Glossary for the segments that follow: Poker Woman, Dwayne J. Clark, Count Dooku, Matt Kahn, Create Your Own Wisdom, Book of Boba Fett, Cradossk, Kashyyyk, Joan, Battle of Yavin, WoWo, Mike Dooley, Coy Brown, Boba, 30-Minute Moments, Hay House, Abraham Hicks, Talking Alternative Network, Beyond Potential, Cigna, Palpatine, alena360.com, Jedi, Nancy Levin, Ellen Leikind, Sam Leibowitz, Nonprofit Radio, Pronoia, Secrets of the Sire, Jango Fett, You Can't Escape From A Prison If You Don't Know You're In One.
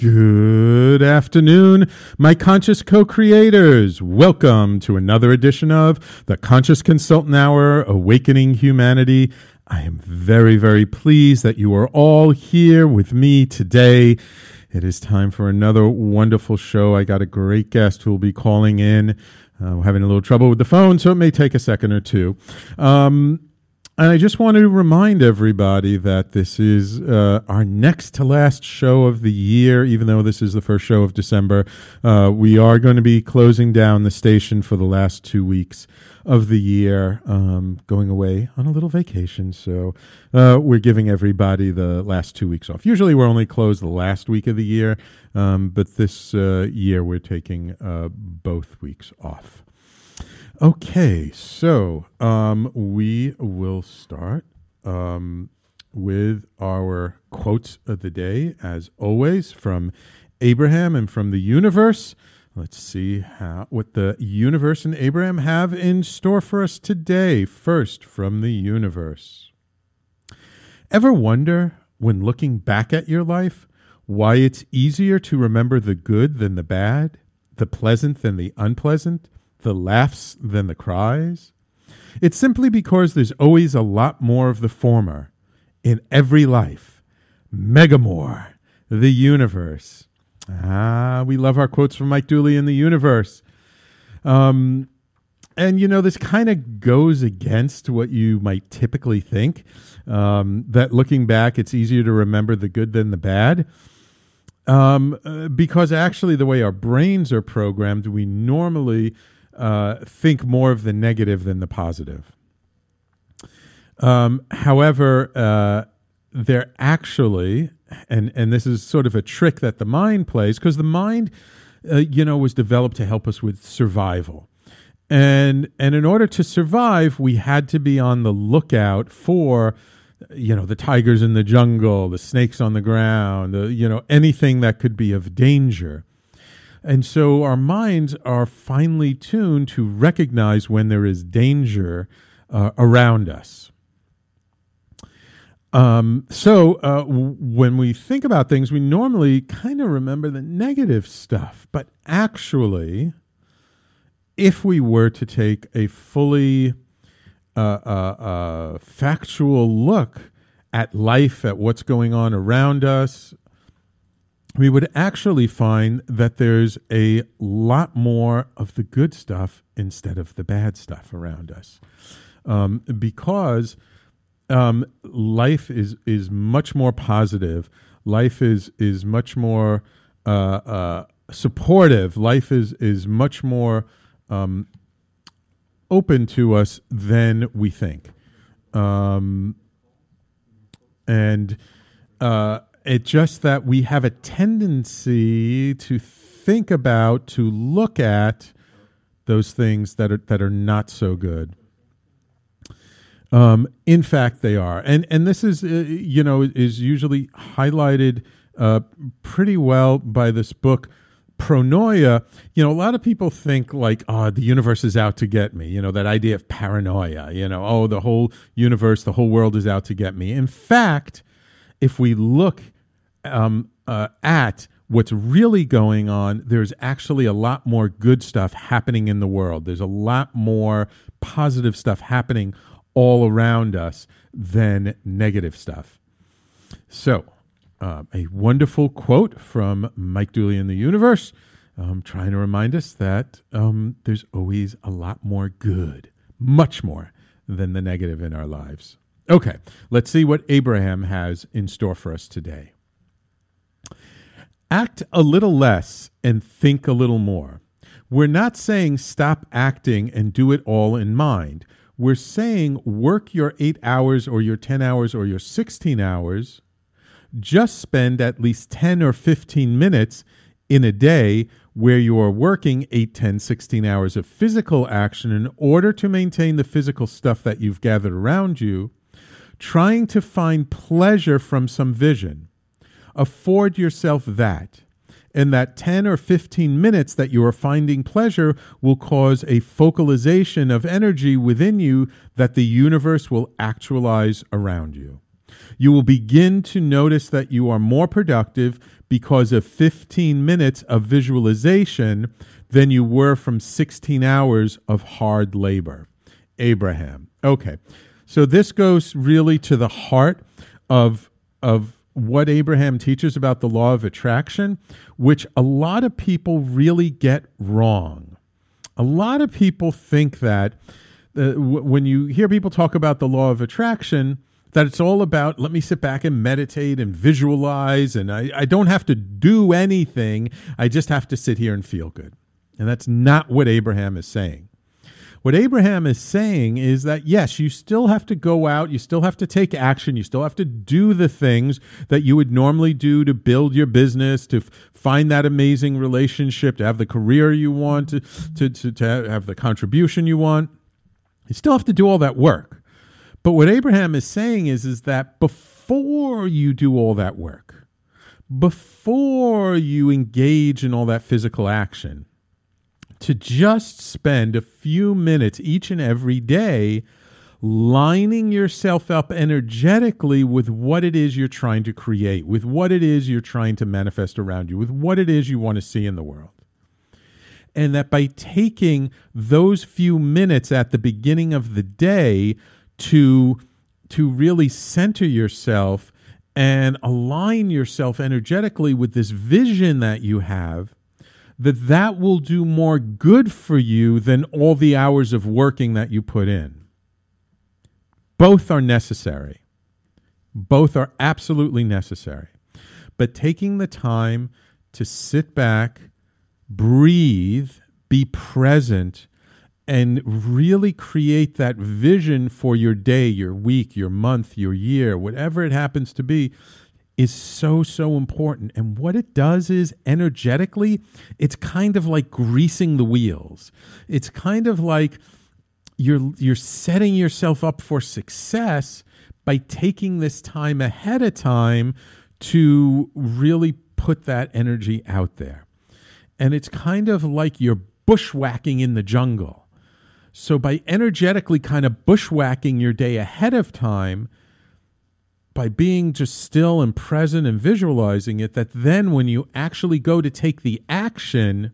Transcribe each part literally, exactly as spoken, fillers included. Good afternoon, my conscious co-creators. Welcome to another edition of the Conscious Consultant Hour, Awakening Humanity. I am very, very pleased that you are all here with me today. It is time for another wonderful show. I got a great guest who will be calling in. Uh, we're having a little trouble with the phone, so it may take a second or two. Um... And I just want to remind everybody that this is uh, our next to last show of the year, even though this is the first show of December. Uh, we are going to be closing down the station for the last two weeks of the year, um, going away on a little vacation. So uh, we're giving everybody the last two weeks off. Usually we're only closed the last week of the year, um, but this uh, year we're taking uh, both weeks off. Okay, so um, we will start um, with our quotes of the day, as always, from Abraham and from the universe. Let's see how what the universe and Abraham have in store for us today. First, from the universe. Ever wonder, when looking back at your life, why it's easier to remember the good than the bad, the pleasant than the unpleasant, the laughs than the cries? It's simply because there's always a lot more of the former in every life. Megamore, the universe. Ah, we love our quotes from Mike Dooley in the universe. Um, and, you know, this kind of goes against what you might typically think, um, that looking back, it's easier to remember the good than the bad. Um, uh, because actually the way our brains are programmed, we normally... Uh, think more of the negative than the positive. Um, however, uh, they're actually, and, and this is sort of a trick that the mind plays, because the mind, uh, you know, was developed to help us with survival. And, and in order to survive, we had to be on the lookout for, you know, the tigers in the jungle, the snakes on the ground, the, you know, anything that could be of danger. And so our minds are finely tuned to recognize when there is danger uh, around us. Um, so uh, w- when we think about things, we normally kind of remember the negative stuff. But actually, if we were to take a fully uh, uh, uh, factual look at life, at what's going on around us, we would actually find that there's a lot more of the good stuff instead of the bad stuff around us, um, because um, life is is much more positive. Life is is much more uh, uh, supportive. Life is is much more um, open to us than we think. Um, and uh, it's just that we have a tendency to think about, to look at those things that are that are not so good. Um, in fact, they are, and and this is uh, you know is usually highlighted uh, pretty well by this book, Pronoia. You know, a lot of people think like, oh, the universe is out to get me. You know, that idea of paranoia. You know, oh, the whole universe, the whole world is out to get me. In fact, if we look um, uh, at what's really going on, there's actually a lot more good stuff happening in the world. There's a lot more positive stuff happening all around us than negative stuff. So um, a wonderful quote from Mike Dooley in the universe, um, trying to remind us that um, there's always a lot more good, much more than the negative in our lives. Okay, let's see what Abraham has in store for us today. Act a little less and think a little more. We're not saying stop acting and do it all in mind. We're saying work your eight hours or your ten hours or your sixteen hours. Just spend at least ten or fifteen minutes in a day where you are working eight, ten, sixteen hours of physical action in order to maintain the physical stuff that you've gathered around you, trying to find pleasure from some vision. Afford yourself that. And that ten or fifteen minutes that you are finding pleasure will cause a focalization of energy within you that the universe will actualize around you. You will begin to notice that you are more productive because of fifteen minutes of visualization than you were from sixteen hours of hard labor. Abraham. Okay, so this goes really to the heart of of. what Abraham teaches about the law of attraction, which a lot of people really get wrong. A lot of people think that uh, w- when you hear people talk about the law of attraction, that it's all about, let me sit back and meditate and visualize, and I, I don't have to do anything. I just have to sit here and feel good. And that's not what Abraham is saying. What Abraham is saying is that, yes, you still have to go out, you still have to take action, you still have to do the things that you would normally do to build your business, to f- find that amazing relationship, to have the career you want, to, to, to, to have the contribution you want. You still have to do all that work. But what Abraham is saying is, is that before you do all that work, before you engage in all that physical action, to just spend a few minutes each and every day lining yourself up energetically with what it is you're trying to create, with what it is you're trying to manifest around you, with what it is you want to see in the world. And that by taking those few minutes at the beginning of the day to, to really center yourself and align yourself energetically with this vision that you have, that that will do more good for you than all the hours of working that you put in. Both are necessary. Both are absolutely necessary. But taking the time to sit back, breathe, be present, and really create that vision for your day, your week, your month, your year, whatever it happens to be, is so, so important. And what it does is, energetically, it's kind of like greasing the wheels. It's kind of like you're you're setting yourself up for success by taking this time ahead of time to really put that energy out there. And it's kind of like you're bushwhacking in the jungle. So by energetically kind of bushwhacking your day ahead of time, by being just still and present and visualizing it, that then when you actually go to take the action,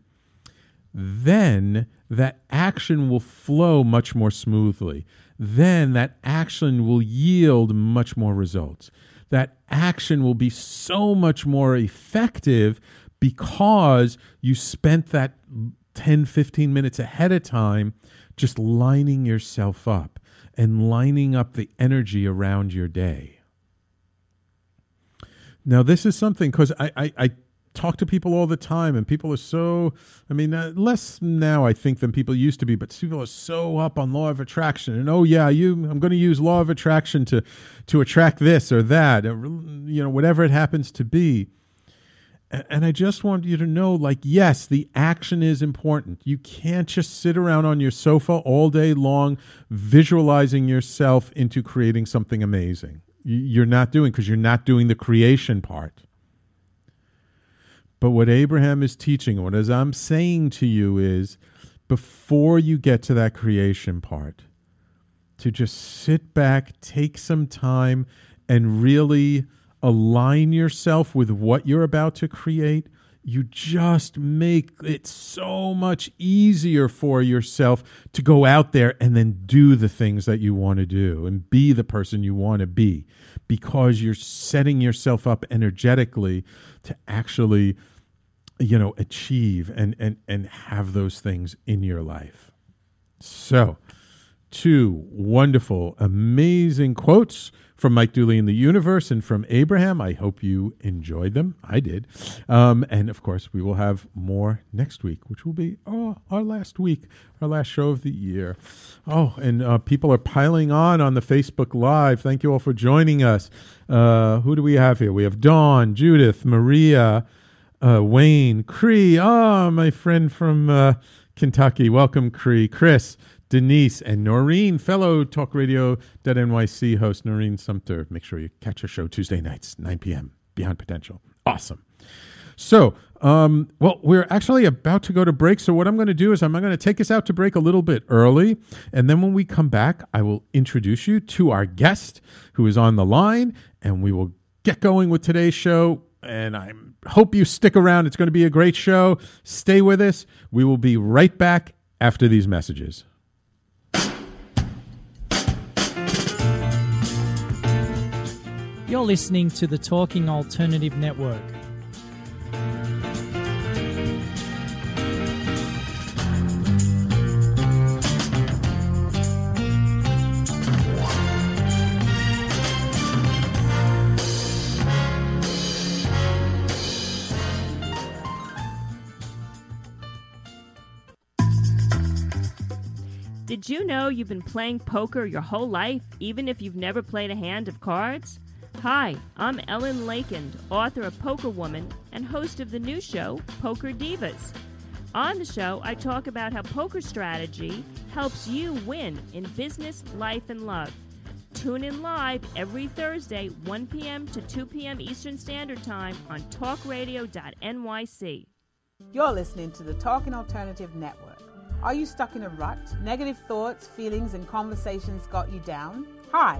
then that action will flow much more smoothly. Then that action will yield much more results. That action will be so much more effective because you spent that ten, fifteen minutes ahead of time just lining yourself up and lining up the energy around your day. Now, this is something, because I, I, I talk to people all the time, and people are so, I mean, uh, less now, I think, than people used to be, but people are so up on law of attraction, and oh yeah, you, I'm going to use law of attraction to, to attract this or that, or, you know, whatever it happens to be. And I just want you to know, like, yes, the action is important. You can't just sit around on your sofa all day long visualizing yourself into creating something amazing. You're not doing, because you're not doing the creation part. But what Abraham is teaching, what as I'm saying to you is, before you get to that creation part, to just sit back, take some time, and really align yourself with what you're about to create. You just make it so much easier for yourself to go out there and then do the things that you want to do and be the person you want to be, because you're setting yourself up energetically to actually, you know, achieve and and and have those things in your life. So, two wonderful, amazing quotes from Mike Dooley in the Universe and from Abraham. I hope you enjoyed them. I did. Um, and, of course, we will have more next week, which will be oh, our last week, our last show of the year. Oh, and uh, people are piling on on the Facebook Live. Thank you all for joining us. Uh, who do we have here? We have Dawn, Judith, Maria, uh, Wayne, Cree. Oh, my friend from uh, Kentucky. Welcome, Cree. Chris, Denise, and Noreen, fellow talk radio dot N Y C host Noreen Sumter. Make sure you catch her show Tuesday nights, nine p.m., Beyond Potential. Awesome. So, um, well, we're actually about to go to break. So what I'm going to do is I'm going to take us out to break a little bit early. And then when we come back, I will introduce you to our guest who is on the line. And we will get going with today's show. And I hope you stick around. It's going to be a great show. Stay with us. We will be right back after these messages. You're listening to the Talking Alternative Network. Did you know you've been playing poker your whole life, even if you've never played a hand of cards? Hi, I'm Ellen Leikind, author of Poker Woman and host of the new show, Poker Divas. On the show, I talk about how poker strategy helps you win in business, life, and love. Tune in live every Thursday, one p.m. to two p.m. Eastern Standard Time on talk radio dot N Y C. You're listening to the Talking Alternative Network. Are you stuck in a rut? Negative thoughts, feelings, and conversations got you down? Hi,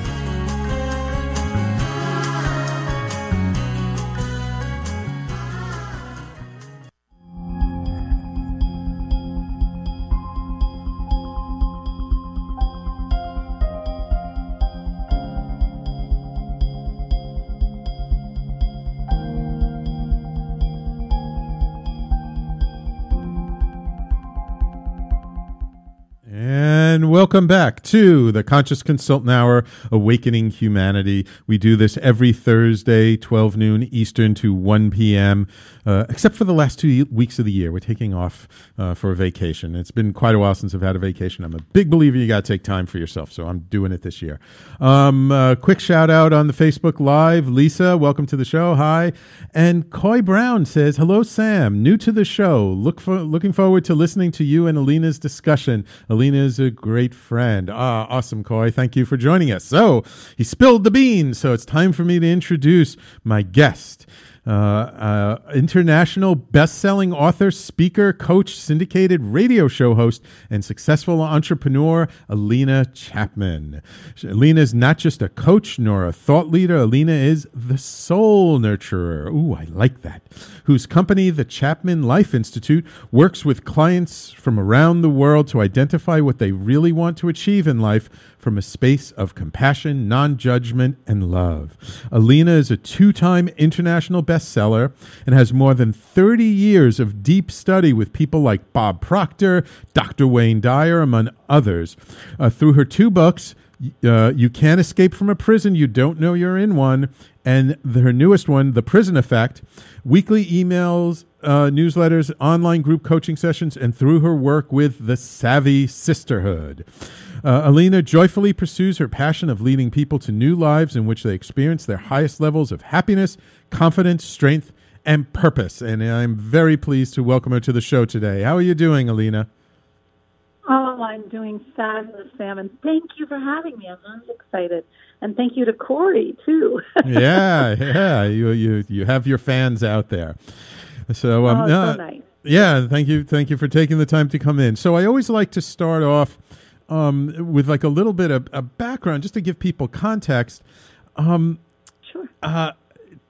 Welcome back to the Conscious Consultant Hour, Awakening Humanity. We do this every Thursday, twelve noon Eastern to one p.m., uh, except for the last two weeks of the year. We're taking off uh, for a vacation. It's been quite a while since I've had a vacation. I'm a big believer you got to take time for yourself, so I'm doing it this year. Um, uh, quick shout-out on the Facebook Live. Lisa, welcome to the show. Hi. And Coy Brown says, hello, Sam. New to the show. Look for, looking forward to listening to you and Alena's discussion. Alena is a great friend. Ah, awesome, Coy. Thank you for joining us. So he spilled the beans. So it's time for me to introduce my guest. Uh, uh, international best-selling author, speaker, coach, syndicated radio show host, and successful entrepreneur, Alena Chapman. Alena is not just a coach nor a thought leader. Alena is the soul nurturer. Ooh, I like that. Whose company, the Chapman Life Institute, works with clients from around the world to identify what they really want to achieve in life from a space of compassion, non-judgment, and love. Alena is a two-time international bestseller and has more than thirty years of deep study with people like Bob Proctor, Doctor Wayne Dyer, among others. Uh, through her two books, uh, You Can't Escape From A Prison You Don't Know You're In One, and the, her newest one, The Prison Effect, weekly emails, uh, newsletters, online group coaching sessions, and through her work with the Savvy Sisterhood. Uh, Alena joyfully pursues her passion of leading people to new lives in which they experience their highest levels of happiness, confidence, strength, and purpose. And I'm very pleased to welcome her to the show today. How are you doing, Alena? Oh, I'm doing fabulous, Sam, and thank you for having me. I'm really excited. And thank you to Corey, too. yeah, yeah. You, you you have your fans out there. So, um, oh, so uh, nice. Yeah, thank you. Thank you for taking the time to come in. So I always like to start off Um, with like a little bit of a background, just to give people context. Um, sure. Uh,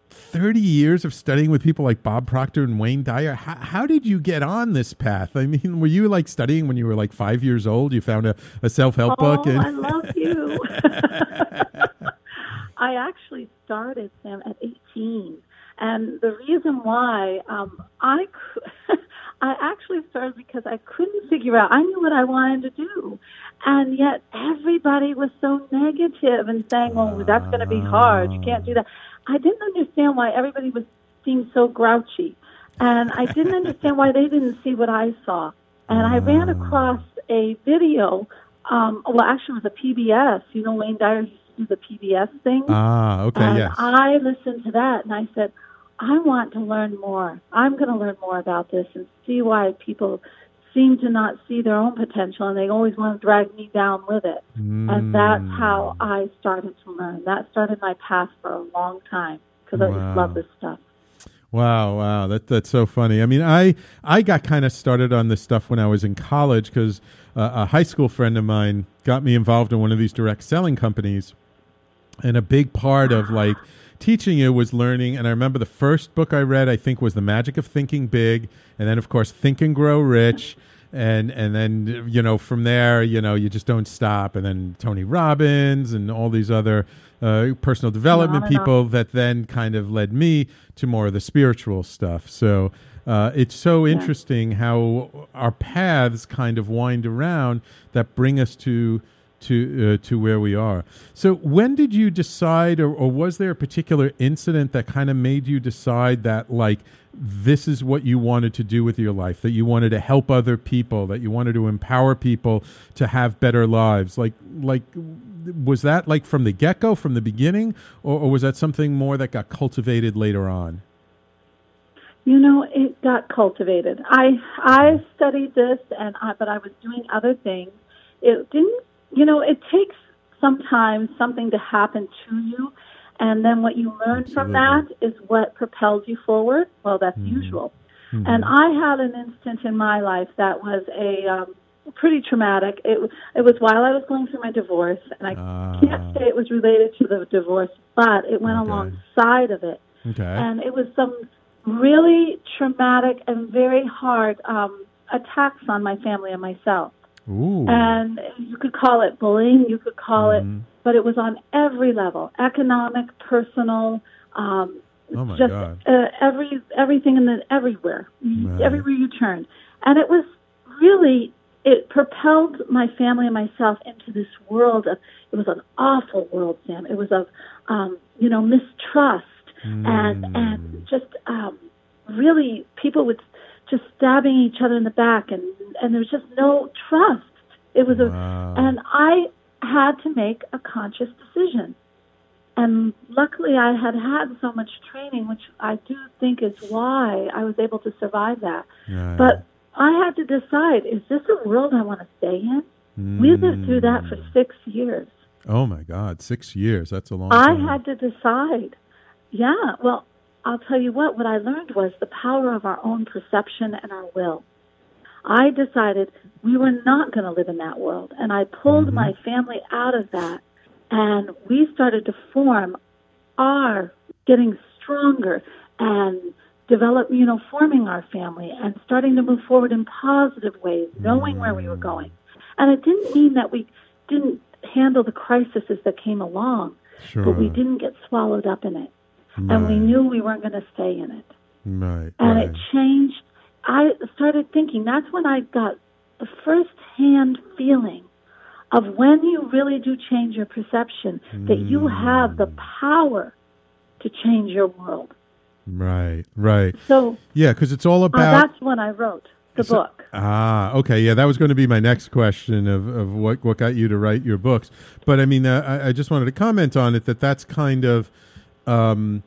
thirty years of studying with people like Bob Proctor and Wayne Dyer. How, how did you get on this path? I mean, were you like studying when you were like five years old? You found a, a self-help oh, book? Oh, and- I love you. I actually started, Sam, at eighteen. And the reason why um, I could... I actually started because I couldn't figure out. I knew what I wanted to do. And yet everybody was so negative and saying, well, that's going to be hard. You can't do that. I didn't understand why everybody was seemed so grouchy. And I didn't understand why they didn't see what I saw. And I ran across a video. Um, well, actually, it was a P B S. You know, Wayne Dyer used to do the P B S thing. Ah, okay, and yes. I listened to that, and I said, I want to learn more. I'm going to learn more about this and see why people seem to not see their own potential, and they always want to drag me down with it. Mm. And that's how I started to learn. That started my path for a long time because wow. I just love this stuff. Wow, wow, that that's so funny. I mean, I I got kind of started on this stuff when I was in college because uh, a high school friend of mine got me involved in one of these direct selling companies, and a big part of like teaching you was learning. And I remember the first book I read, I think, was The Magic of Thinking Big. And then, of course, Think and Grow Rich. And and then, you know, from there, you know, you just don't stop. And then Tony Robbins and all these other uh, personal development people that then kind of led me to more of the spiritual stuff. So uh, it's so yeah. interesting how our paths kind of wind around that bring us to to uh, to where we are. So when did you decide, or, or was there a particular incident that kind of made you decide that, like, this is what you wanted to do with your life, that you wanted to help other people, that you wanted to empower people to have better lives? Like, like was that, like, from the get-go, from the beginning, or, or was that something more that got cultivated later on? You know, it got cultivated. I I studied this, and I, but I was doing other things. It didn't You know, it takes sometimes something to happen to you, and then what you learn Absolutely. From that is what propels you forward. Well, that's mm-hmm. usual. Mm-hmm. And I had an instance in my life that was a um, pretty traumatic. It, it was while I was going through my divorce, and I uh, can't say it was related to the divorce, but it went okay. alongside of it. Okay. And it was some really traumatic and very hard um, attacks on my family and myself. Ooh. And you could call it bullying, you could call mm-hmm. it, but it was on every level, economic, personal, um, oh my just God. Uh, every everything and then everywhere, right. everywhere you turned. And it was really, it propelled my family and myself into this world of, it was an awful world, Sam. It was of, um, you know, mistrust mm. and, and just um, really people would just stabbing each other in the back, and, and there was just no trust. It was wow. a, and I had to make a conscious decision. And luckily I had had so much training, which I do think is why I was able to survive that. Yeah. But I had to decide, is this a world I want to stay in? Mm. We lived through that for six years. Oh, my God, six years. That's a long I time. I had to decide. Yeah, well, I'll tell you what. What I learned was the power of our own perception and our will. I decided we were not going to live in that world, and I pulled mm-hmm. my family out of that, and we started to form our getting stronger and develop, you know, forming our family and starting to move forward in positive ways, knowing where we were going. And it didn't mean that we didn't handle the crises that came along, sure. but we didn't get swallowed up in it. Right. And we knew we weren't going to stay in it. Right. And right. it changed. I started thinking, that's when I got the first-hand feeling of when you really do change your perception, mm. that you have the power to change your world. Right, right. So yeah, because it's all about... Uh, that's when I wrote the so, book. Ah, okay, yeah, that was going to be my next question of, of what, what got you to write your books. But, I mean, uh, I, I just wanted to comment on it, that that's kind of... Um,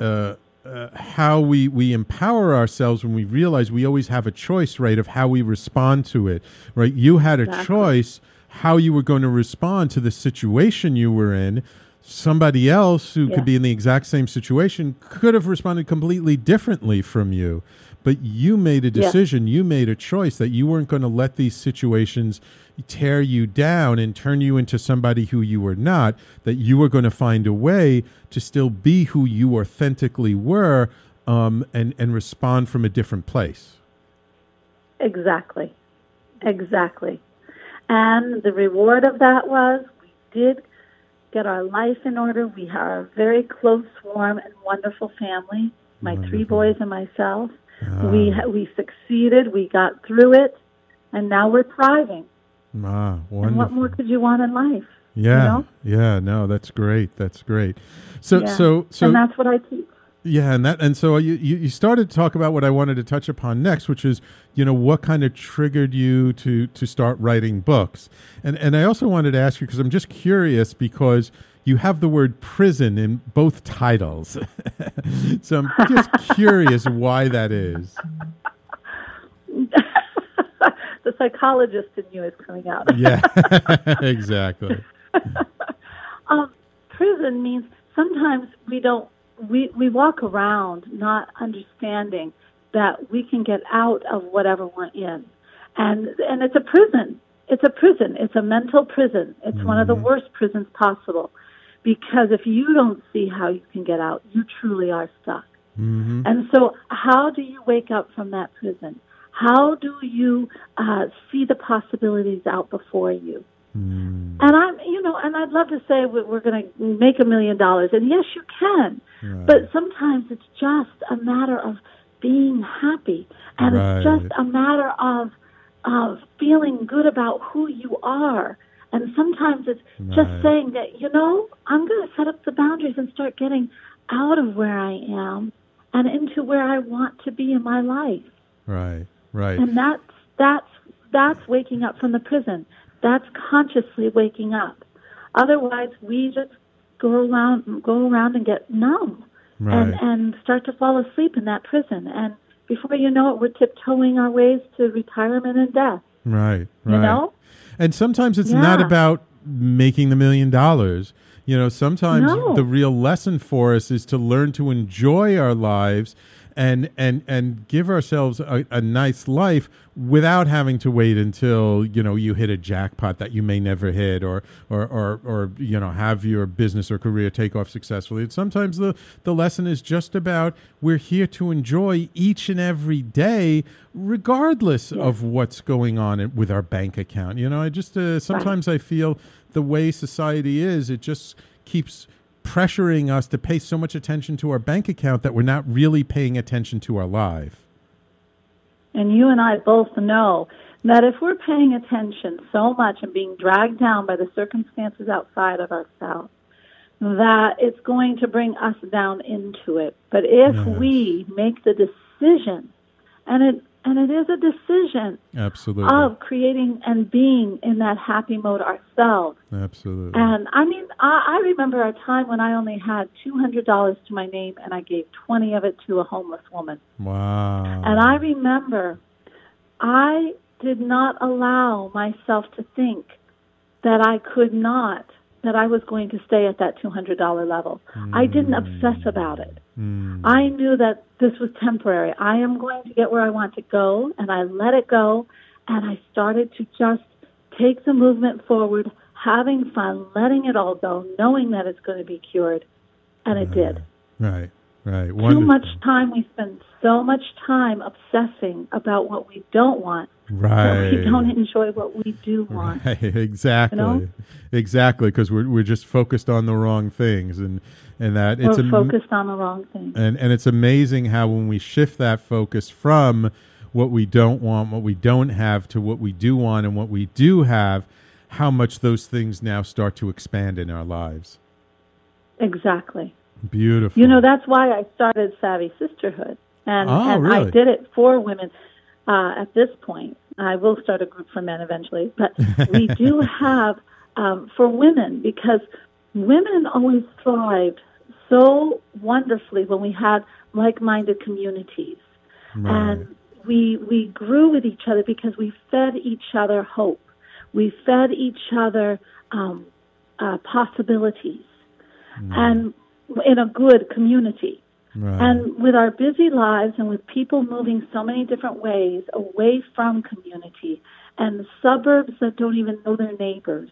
uh, Uh, how we, we empower ourselves when we realize we always have a choice, right, of how we respond to it, right? You had a exactly. choice how you were going to respond to the situation you were in. Somebody else who yeah. could be in the exact same situation could have responded completely differently from you. But you made a decision, yeah. you made a choice that you weren't going to let these situations tear you down and turn you into somebody who you were not, that you were going to find a way to still be who you authentically were, um, and, and respond from a different place. Exactly. Exactly. And the reward of that was we did get our life in order. We are a very close, warm, and wonderful family, my wonderful. three boys and myself. Ah. We we succeeded. We got through it. And now we're thriving. Ah, wonderful. And what more could you want in life? Yeah, you know? yeah, no, that's great. That's great. So, yeah. so, so, and that's what I teach. Yeah, and that, and so you, you started to talk about what I wanted to touch upon next, which is, you know, what kind of triggered you to to start writing books, and and I also wanted to ask you, because I'm just curious, because you have the word prison in both titles, so I'm just curious why that is. The psychologist in you is coming out. Yeah, exactly. Um, prison means sometimes we don't. We, we walk around not understanding that we can get out of whatever we're in. And and it's a prison. It's a prison. It's a mental prison. It's mm-hmm. one of the worst prisons possible. Because if you don't see how you can get out, you truly are stuck. Mm-hmm. And so how do you wake up from that prison? How do you uh, see the possibilities out before you? And I'm, you know, and I'd love to say we're going to make a million dollars, and yes, you can. Right. But sometimes it's just a matter of being happy, and right. it's just a matter of of feeling good about who you are. And sometimes it's right. just saying that, you know, I'm going to set up the boundaries and start getting out of where I am and into where I want to be in my life. Right, right. And that's that's that's waking up from the prison. That's consciously waking up. Otherwise, we just go around, go around and get numb right. and, and start to fall asleep in that prison. And before you know it, we're tiptoeing our ways to retirement and death. Right, right. You know? And sometimes it's yeah. not about making the million dollars. You know, sometimes no. the real lesson for us is to learn to enjoy our lives and and and give ourselves a, a nice life without having to wait until, you know, you hit a jackpot that you may never hit, or or or, or you know, have your business or career take off successfully. And sometimes the, the lesson is just about we're here to enjoy each and every day, regardless yeah. of what's going on with our bank account. You know, I just uh, sometimes right. I feel the way society is, it just keeps pressuring us to pay so much attention to our bank account that we're not really paying attention to our life. And you and I both know that if we're paying attention so much and being dragged down by the circumstances outside of ourselves, that it's going to bring us down into it. But if yes. we make the decision, and it and it is a decision absolutely. Of creating and being in that happy mode ourselves. Absolutely. And I mean, I, I remember a time when I only had two hundred dollars to my name, and I gave twenty of it to a homeless woman. Wow. And I remember I did not allow myself to think that I could not, that I was going to stay at that two hundred dollars level. Mm. I didn't obsess about it. Mm. I knew that this was temporary. I am going to get where I want to go, and I let it go, and I started to just take the movement forward, having fun, letting it all go, knowing that it's going to be cured, and it uh, did. Right, right. Wonderful. Too much time, we spend so much time obsessing about what we don't want. Right. So we don't enjoy what we do want. Right. Exactly. You know? Exactly, because we're we're just focused on the wrong things, and and that we're it's am- focused on the wrong things. And and it's amazing how when we shift that focus from what we don't want, what we don't have, to what we do want and what we do have, how much those things now start to expand in our lives. Exactly. Beautiful. You know, that's why I started Savvy Sisterhood, and, oh, and really? I did it for women. Uh, at this point, I will start a group for men eventually, but we do have um, for women, because women always thrived so wonderfully when we had like-minded communities. Right. And we we grew with each other because we fed each other hope. We fed each other um, uh, possibilities, mm. and in a good community. Right. And with our busy lives and with people moving so many different ways away from community and the suburbs that don't even know their neighbors,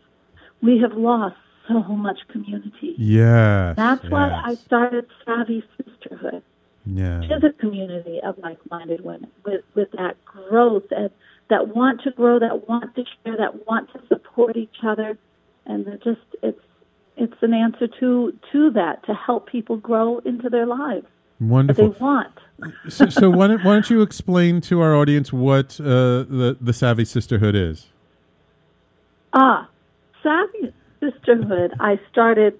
we have lost so much community. Yes. That's yes. why I started Savvy Sisterhood, yeah. which is a community of like-minded women with, with that growth and that want to grow, that want to share, that want to support each other. And they're just it's it's an answer to to that, to help people grow into their lives. Wonderful. That they want. so so why, don't, why don't you explain to our audience what uh, the, the Savvy Sisterhood is? Ah, Savvy Sisterhood, I started,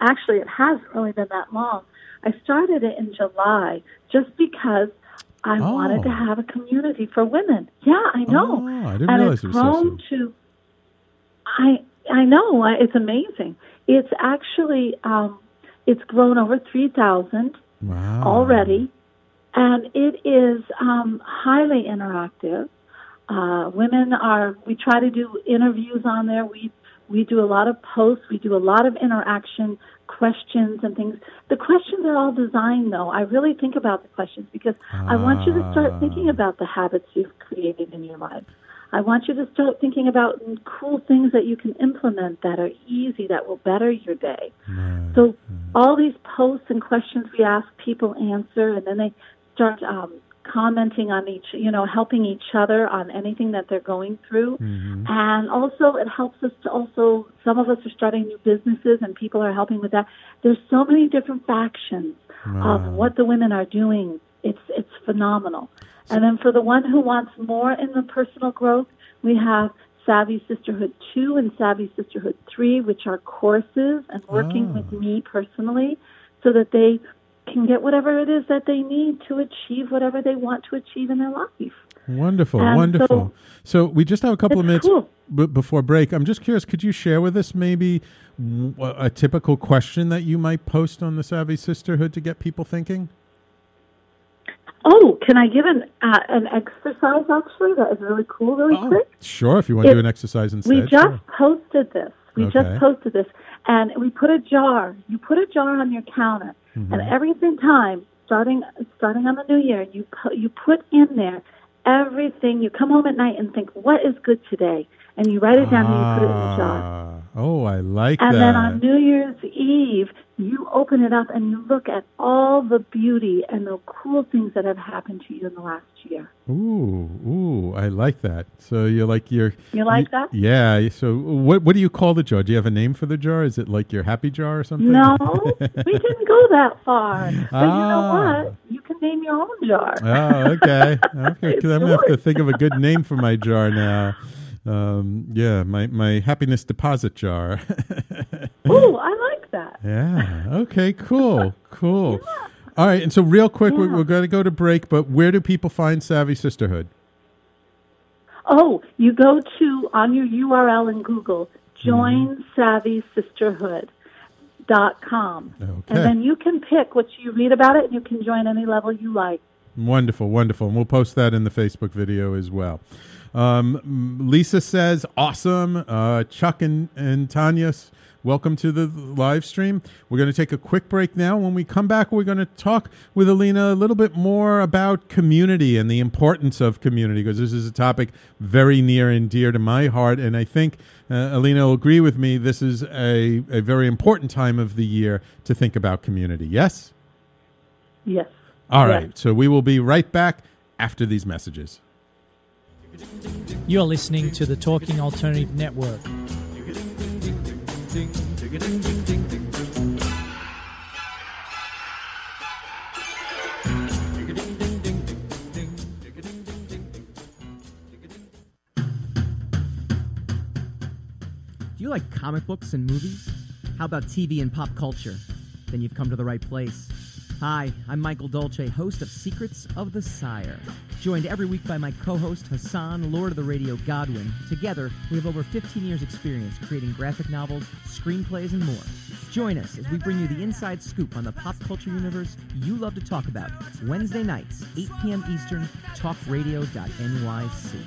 actually it hasn't really been that long. I started it in July just because I oh. wanted to have a community for women. Yeah, I know. Oh, I didn't and realize it was so soon. I I know. It's amazing. It's actually um, it's grown over three thousand wow. already, and it is um, highly interactive. Uh, women are. We try to do interviews on there. We we do a lot of posts. We do a lot of interaction. Questions and things. The questions are all designed, though. I really think about the questions because uh, I want you to start thinking about the habits you've created in your life. I want you to start thinking about cool things that you can implement that are easy, that will better your day. Right. So all these posts and questions we ask, people answer, and then they start um, commenting on each, you know, helping each other on anything that they're going through. Mm-hmm. And also it helps us to also, some of us are starting new businesses and people are helping with that. There's so many different factions wow. of what the women are doing. It's it's phenomenal. And then for the one who wants more in the personal growth, we have Savvy Sisterhood two and Savvy Sisterhood three, which are courses and working oh. with me personally so that they can get whatever it is that they need to achieve whatever they want to achieve in their life. Wonderful, and wonderful. So, so we just have a couple of minutes cool. b- before break. I'm just curious, could you share with us maybe w- a typical question that you might post on the Savvy Sisterhood to get people thinking? Oh, can I give an uh, an exercise, actually? That is really cool, really oh, quick. Sure, if you want it, to do an exercise instead. We just sure. posted this. We okay. just posted this. And we put a jar. You put a jar on your counter. Mm-hmm. And every time, starting starting on the new year, you pu- you put in there everything. You come home at night and think, what is good today? And you write it down ah, and you put it in the jar. Oh, I like and that. And then on New Year's Eve, you open it up and you look at all the beauty and the cool things that have happened to you in the last year. Ooh, ooh, I like that. So you're like your... You like you, that? Yeah. So what what do you call the jar? Do you have a name for the jar? Is it like your happy jar or something? No, we didn't go that far. But ah. you know what? You can name your own jar. Oh, okay. Okay. Because I'm going to have to think of a good name for my jar now. Um, yeah, my, my happiness deposit jar. Ooh, I like that. Yeah. Okay, cool. Cool. Yeah. All right. And so real quick, yeah. we're, we're going to go to break, but where do people find Savvy Sisterhood? Oh, you go to, on your U R L in Google, join savvy sisterhood dot com. Okay. And then you can pick what you read about it, and you can join any level you like. Wonderful, wonderful. And we'll post that in the Facebook video as well. Um, Lisa says, awesome. Uh, Chuck and, and Tanya, welcome to the live stream. We're going to take a quick break now. When we come back, we're going to talk with Alena a little bit more about community and the importance of community, because this is a topic very near and dear to my heart. And I think uh, Alena will agree with me. This is a, a very important time of the year to think about community. Yes? Yes. All right. Yes. So we will be right back after these messages. You're listening to the Talking Alternative Network. Do you like comic books and movies? How about T V and pop culture? Then you've come to the right place. Hi, I'm Michael Dolce, host of Secrets of the Sire. Joined every week by my co-host Hassan, Lord of the Radio Godwin. Together, we have over fifteen years experience creating graphic novels, screenplays, and more. Join us as we bring you the inside scoop on the pop culture universe you love to talk about. Wednesday nights, eight p.m. Eastern, talk radio dot n y c.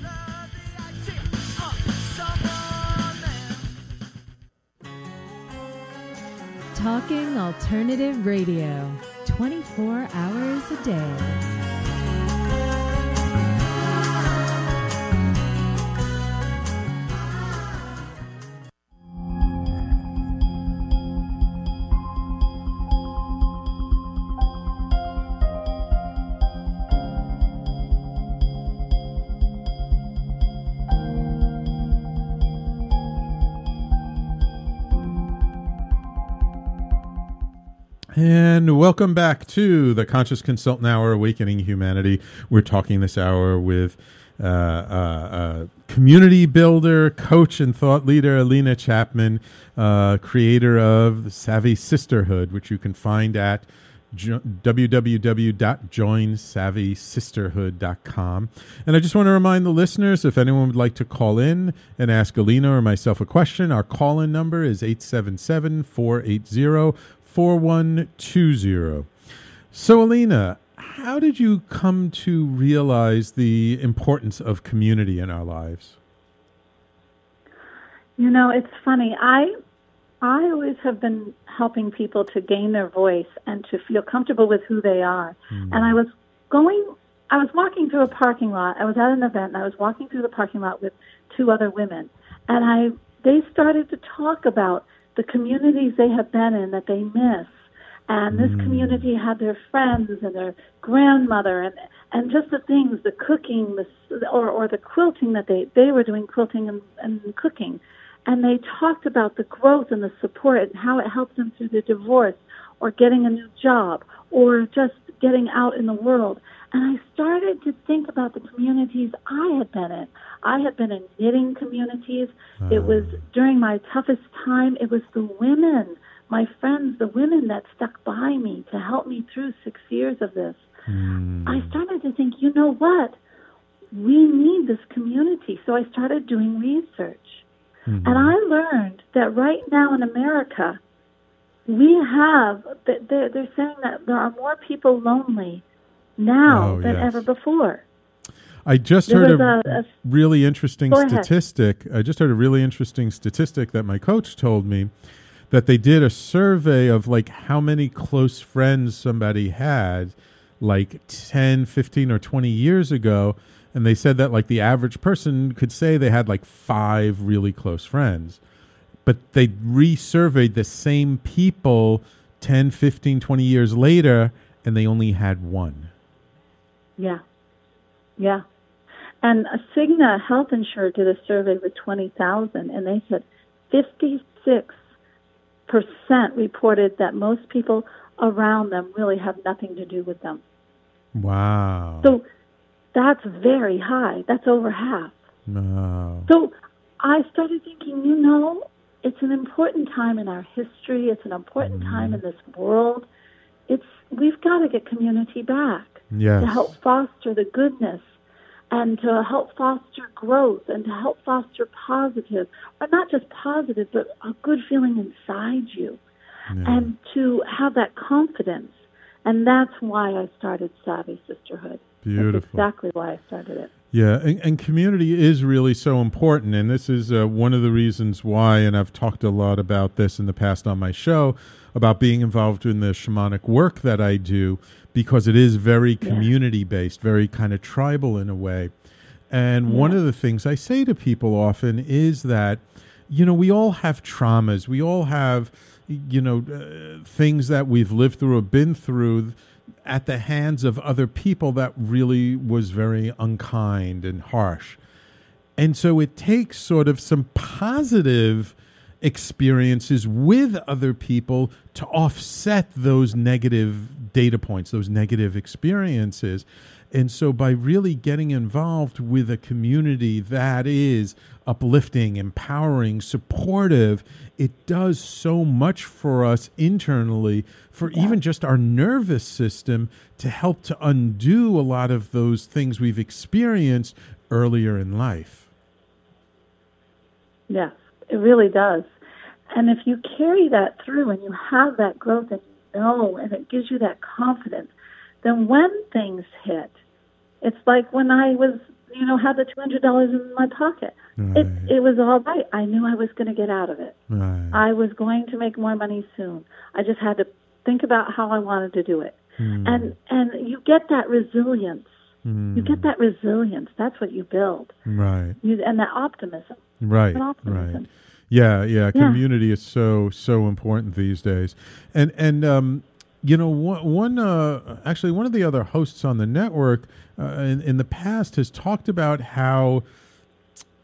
Talking Alternative Radio, twenty-four hours a day. And welcome back to the Conscious Consultant Hour, Awakening Humanity. We're talking this hour with uh, uh, uh, community builder, coach, and thought leader Alena Chapman, uh, creator of Savvy Sisterhood, which you can find at jo- w w w dot join savvy sisterhood dot com. And I just want to remind the listeners, if anyone would like to call in and ask Alena or myself a question, our call-in number is eight seven seven, four eight zero, four one two zero. So, Alena, how did you come to realize the importance of community in our lives? You know, it's funny. I I always have been helping people to gain their voice and to feel comfortable with who they are. Mm-hmm. And I was going, I was walking through a parking lot. I was at an event, and I was walking through the parking lot with two other women. And I they started to talk about the communities they have been in that they miss. And this mm. community had their friends and their grandmother and and just the things, the cooking, the, or, or the quilting that they, they were doing, quilting and, and cooking. And they talked about the growth and the support and how it helped them through their divorce or getting a new job or just getting out in the world. And I started to think about the communities I had been in. I had been in knitting communities. Uh, it was during my toughest time. It was the women, my friends, the women that stuck by me to help me through six years of this. Mm. I started to think, you know what? We need this community. So I started doing research. Mm-hmm. And I learned that right now in America, we have, they're saying that there are more people lonely now oh, than yes. ever before. I just there heard a, a, a really interesting statistic. I just heard a really interesting statistic that my coach told me, that they did a survey of like how many close friends somebody had like ten, fifteen, or twenty years ago. And they said that like the average person could say they had like five really close friends. But they resurveyed the same people ten, fifteen, twenty years later, and they only had one. Yeah. Yeah. And Cigna Health Insurer did a survey with twenty thousand, and they said fifty-six percent reported that most people around them really have nothing to do with them. Wow. So that's very high. That's over half. No. So I started thinking, you know, it's an important time in our history. It's an important mm. time in this world. It's we've got to get community back. Yes. To help foster the goodness and to help foster growth and to help foster positive, but not just positive, but a good feeling inside you, yeah. and to have that confidence. And that's why I started Savvy Sisterhood. Beautiful. That's exactly why I started it. Yeah, and, and community is really so important. And this is uh, one of the reasons why, and I've talked a lot about this in the past on my show, about being involved in the shamanic work that I do, because it is very community-based, very kind of tribal in a way. And yeah. one of the things I say to people often is that, you know, we all have traumas. We all have, you know, uh, things that we've lived through or been through at the hands of other people that really was very unkind and harsh. And so it takes sort of some positive experiences with other people to offset those negative data points, those negative experiences. And so by really getting involved with a community that is uplifting, empowering, supportive, it does so much for us internally, for yeah. even just our nervous system, to help to undo a lot of those things we've experienced earlier in life. Yes, it really does. And if you carry that through and you have that growth and you know, and it gives you that confidence, then when things hit, it's like when I was, you know, had the two hundred dollars in my pocket. Right. It it was all right. I knew I was going to get out of it. Right. I was going to make more money soon. I just had to think about how I wanted to do it. Mm. And and you get that resilience. Mm. You get that resilience. That's what you build. Right. You, and that optimism. Right. That optimism. Right. Yeah, yeah. Yeah. Community is so, so important these days. And, and um. You know, one, one uh, actually, one of the other hosts on the network uh, in, in the past has talked about how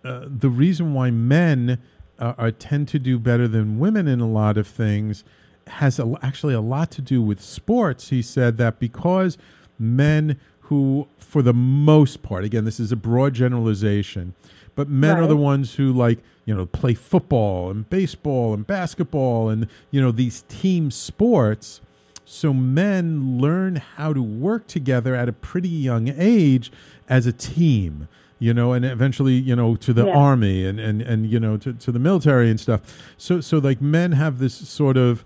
uh, the reason why men uh, are, tend to do better than women in a lot of things has a, actually a lot to do with sports. He said that because men who, for the most part, again, this is a broad generalization, but men right. are the ones who, like, you know, play football and baseball and basketball and, you know, these team sports. So men learn how to work together at a pretty young age as a team, you know, and eventually, you know, to the yeah. army and, and, and, you know, to, to the military and stuff. So, so like men have this sort of,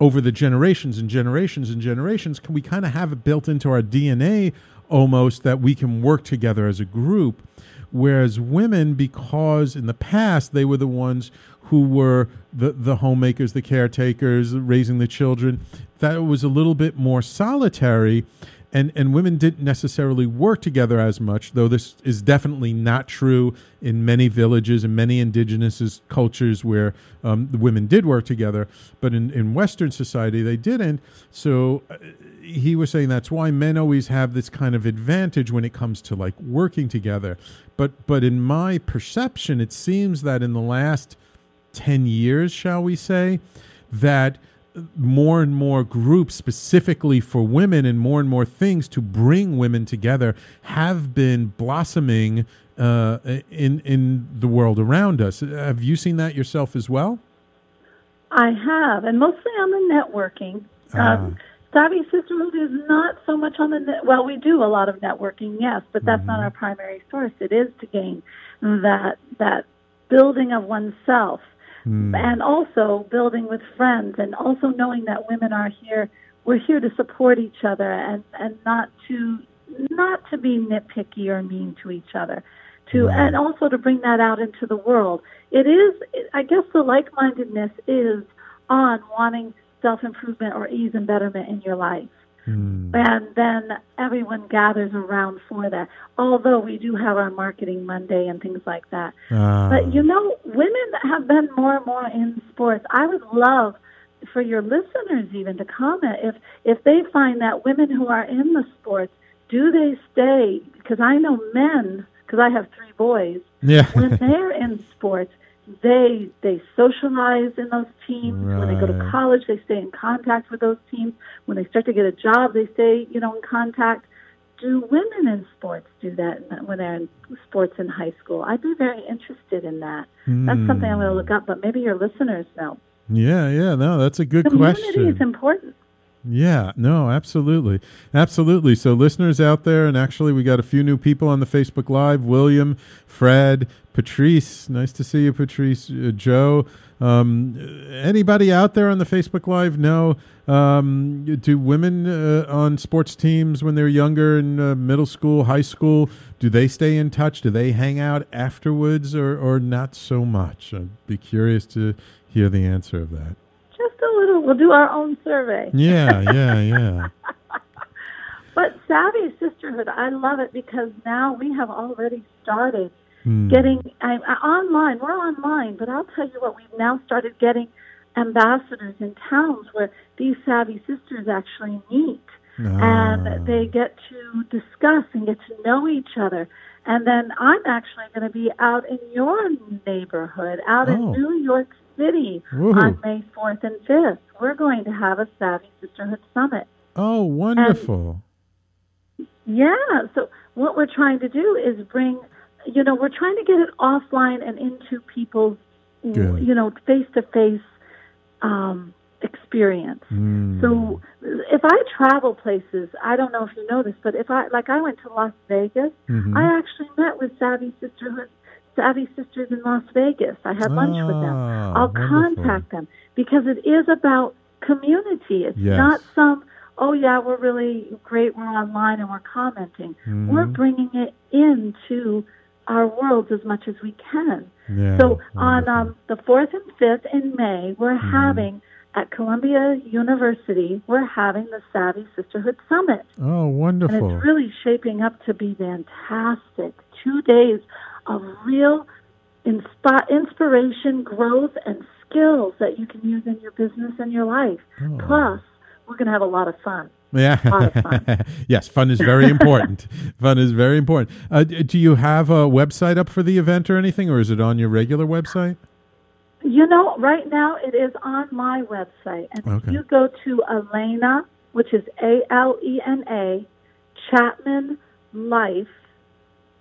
over the generations and generations and generations, can we kind of have it built into our D N A almost that we can work together as a group. Whereas women, because in the past they were the ones who were the, the homemakers, the caretakers, raising the children, that it was a little bit more solitary, and, and women didn't necessarily work together as much, though this is definitely not true in many villages and many indigenous cultures where um, the women did work together, but in, in Western society they didn't. So uh, he was saying that's why men always have this kind of advantage when it comes to like working together. But but in my perception, it seems that in the last ten years, shall we say, that more and more groups specifically for women and more and more things to bring women together have been blossoming uh, in, in the world around us. Have you seen that yourself as well? I have, and mostly on the networking. Ah. Um, Savvy Sisterhood is not so much on the net. Well, we do a lot of networking, yes, but that's mm-hmm. not our primary source. It is to gain that that building of oneself. Mm. And also building with friends, and also knowing that women are here, we're here to support each other, and, and not to not to be nitpicky or mean to each other, to right. and also to bring that out into the world. It is, I guess the like-mindedness is on wanting self-improvement or ease and betterment in your life. Mm. And then everyone gathers around for that, although we do have our Marketing Monday and things like that. Uh. But, you know, women have been more and more in sports. I would love for your listeners even to comment if, if they find that women who are in the sports, do they stay? Because I know men, because I have three boys, yeah. when they're in sports, They they socialize in those teams. Right. When they go to college, they stay in contact with those teams. When they start to get a job, they stay, you know, in contact. Do women in sports do that when they're in sports in high school? I'd be very interested in that. Mm. That's something I'm going to look up, but maybe your listeners know. Yeah, yeah, no, that's a good Community question. Community is important. Yeah, no, absolutely. Absolutely. So listeners out there, and actually we got a few new people on the Facebook Live, William, Fred, Patrice. Nice to see you, Patrice. Uh, Joe. Um, anybody out there on the Facebook Live know, um, do women uh, on sports teams when they're younger in uh, middle school, high school, do they stay in touch? Do they hang out afterwards or, or not so much? I'd be curious to hear the answer of that. Just a little. We'll do our own survey. Yeah, yeah, yeah. But Savvy Sisterhood, I love it because now we have already started hmm. getting I, I, online. We're online, but I'll tell you what, we've now started getting ambassadors in towns where these Savvy Sisters actually meet. Ah. And they get to discuss and get to know each other. And then I'm actually going to be out in your neighborhood, out oh. in New York City. City Ooh. On May fourth and fifth. We're going to have a Savvy Sisterhood Summit. Oh, wonderful. And yeah. So what we're trying to do is bring, you know, we're trying to get it offline and into people's, Good. you know, face-to-face um, experience. Mm. So if I travel places, I don't know if you know this, but if I, like I went to Las Vegas, mm-hmm. I actually met with Savvy Sisterhood Savvy Sisters in Las Vegas. I had lunch ah, with them. I'll wonderful. contact them because it is about community. It's yes. not some, oh, yeah, we're really great, we're online and we're commenting. Mm-hmm. We're bringing it into our world as much as we can. Yeah, so wonderful. on um, the fourth and fifth in May, we're mm-hmm. having, at Columbia University, we're having the Savvy Sisterhood Summit. Oh, wonderful. And it's really shaping up to be fantastic. Two days of real insp- inspiration, growth, and skills that you can use in your business and your life. Oh. Plus, we're going to have a lot of fun. Yeah. A lot of fun. Yes, fun is very important. Fun is very important. Uh, do you have a website up for the event or anything, or is it on your regular website? You know, right now it is on my website. And okay. if you go to Alena, which is A L E N A, Chapman Life,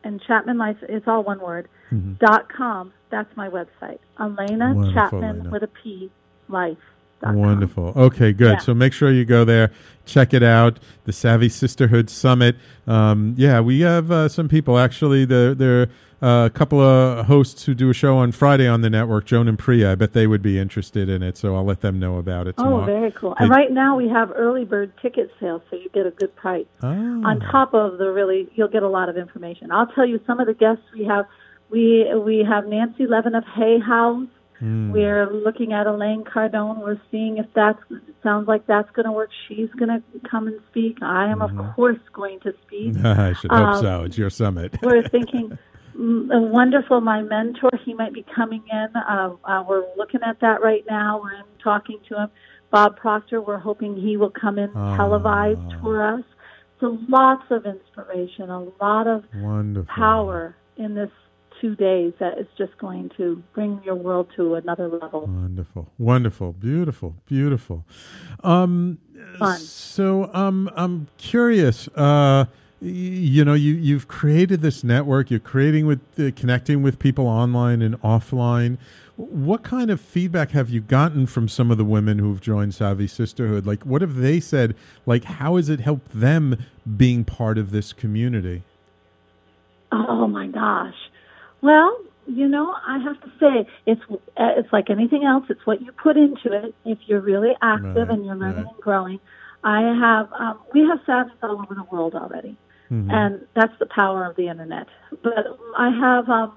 and Chapman Life, it's all one word, mm-hmm. dot com. That's my website. Alena Wonderful, Chapman Alena. with a P, life. Wonderful. Okay, good. Yeah. So make sure you go there, check it out, the Savvy Sisterhood Summit. Um, yeah, we have uh, some people. Actually, there, there are a couple of hosts who do a show on Friday on the network, Joan and Priya. I bet they would be interested in it, so I'll let them know about it tomorrow. Oh, very cool. They, and right now we have early bird ticket sales, so you get a good price. Oh. On top of the really, you'll get a lot of information. I'll tell you some of the guests we have. We, we have Nancy Levin of Hay House. Mm. We're looking at Elaine Cardone. We're seeing if that sounds like that's going to work. She's going to come and speak. I am, mm-hmm. of course, going to speak. I should um, hope so. It's your summit. We're thinking, wonderful, my mentor, he might be coming in. Uh, uh, we're looking at that right now. We're in talking to him. Bob Proctor, we're hoping he will come in oh. televised for us. So lots of inspiration, a lot of wonderful. power in this two days that is just going to bring your world to another level. Wonderful. Wonderful. Beautiful. Beautiful. Um, Fun. So um, I'm curious, uh, y- you know, you, you've created this network, you're creating with, uh, connecting with people online and offline. What kind of feedback have you gotten from some of the women who've joined Savvy Sisterhood? Like, what have they said? Like, how has it helped them being part of this community? Oh, my gosh. Well, you know, I have to say, it's it's like anything else. It's what you put into it. If you're really active right, and you're learning right. and growing, I have um, we have savvies all over the world already, mm-hmm. and that's the power of the internet. But I have um,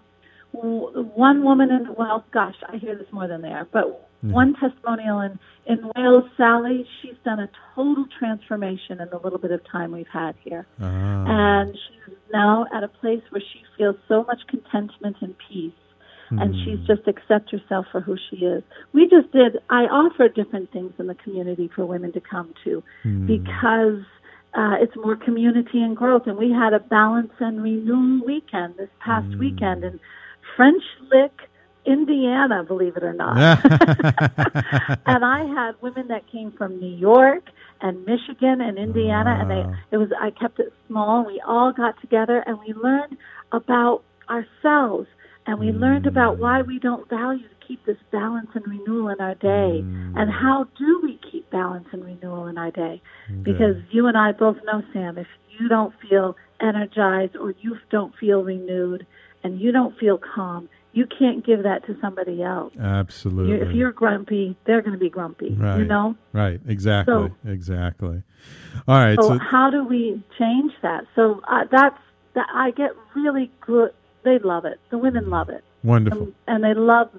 w- one woman in well, gosh, I hear this more than there. But mm-hmm. one testimonial in in Wales, Sally, she's done a total transformation in the little bit of time we've had here, oh. and she's now at a place where she feels so much contentment and peace, mm. and she's just accept herself for who she is. We just did, I offer different things in the community for women to come to mm. because uh, it's more community and growth, and we had a balance and renewal weekend this past mm. weekend in French Lick, Indiana, believe it or not. And I had women that came from New York and Michigan and Indiana, wow. and they it was I kept it small. We all got together and we learned about ourselves, and we mm. learned about why we don't value to keep this balance and renewal in our day, mm. and how do we keep balance and renewal in our day. Okay. Because you and I both know, Sam, if you don't feel energized or you don't feel renewed and you don't feel calm, you can't give that to somebody else. Absolutely. You, if you're grumpy, they're going to be grumpy, right. you know? Right, exactly, so, exactly. All right. So, so how do we change that? So uh, that's, that I get really good. They love it. The women love it. Wonderful. And, and they love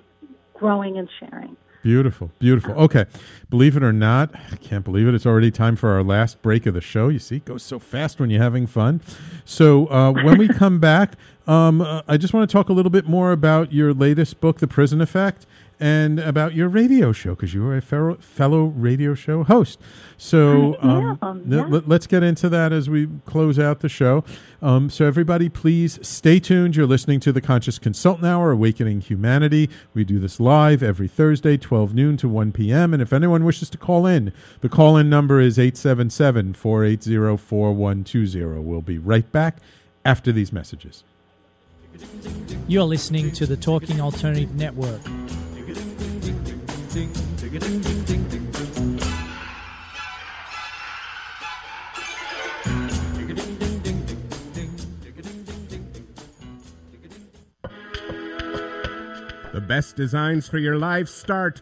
growing and sharing. Beautiful, beautiful. Okay, believe it or not, I can't believe it. It's already time for our last break of the show. You see, it goes so fast when you're having fun. So uh, when we come back, um, uh, I just want to talk a little bit more about your latest book, The Prison Effect, and about your radio show, because you are a fellow, fellow radio show host. So um, yeah, um, yeah. Let, let's get into that as we close out the show. Um, so everybody, please stay tuned. You're listening to the Conscious Consultant Hour, Awakening Humanity. We do this live every Thursday, twelve noon to one p.m. And if anyone wishes to call in, the call-in number is eight seven seven, four eight zero, four one two zero. We'll be right back after these messages. You're listening to the Talking Alternative Network. Ding, ding, ding, ding, ding, ding. The best designs for your life start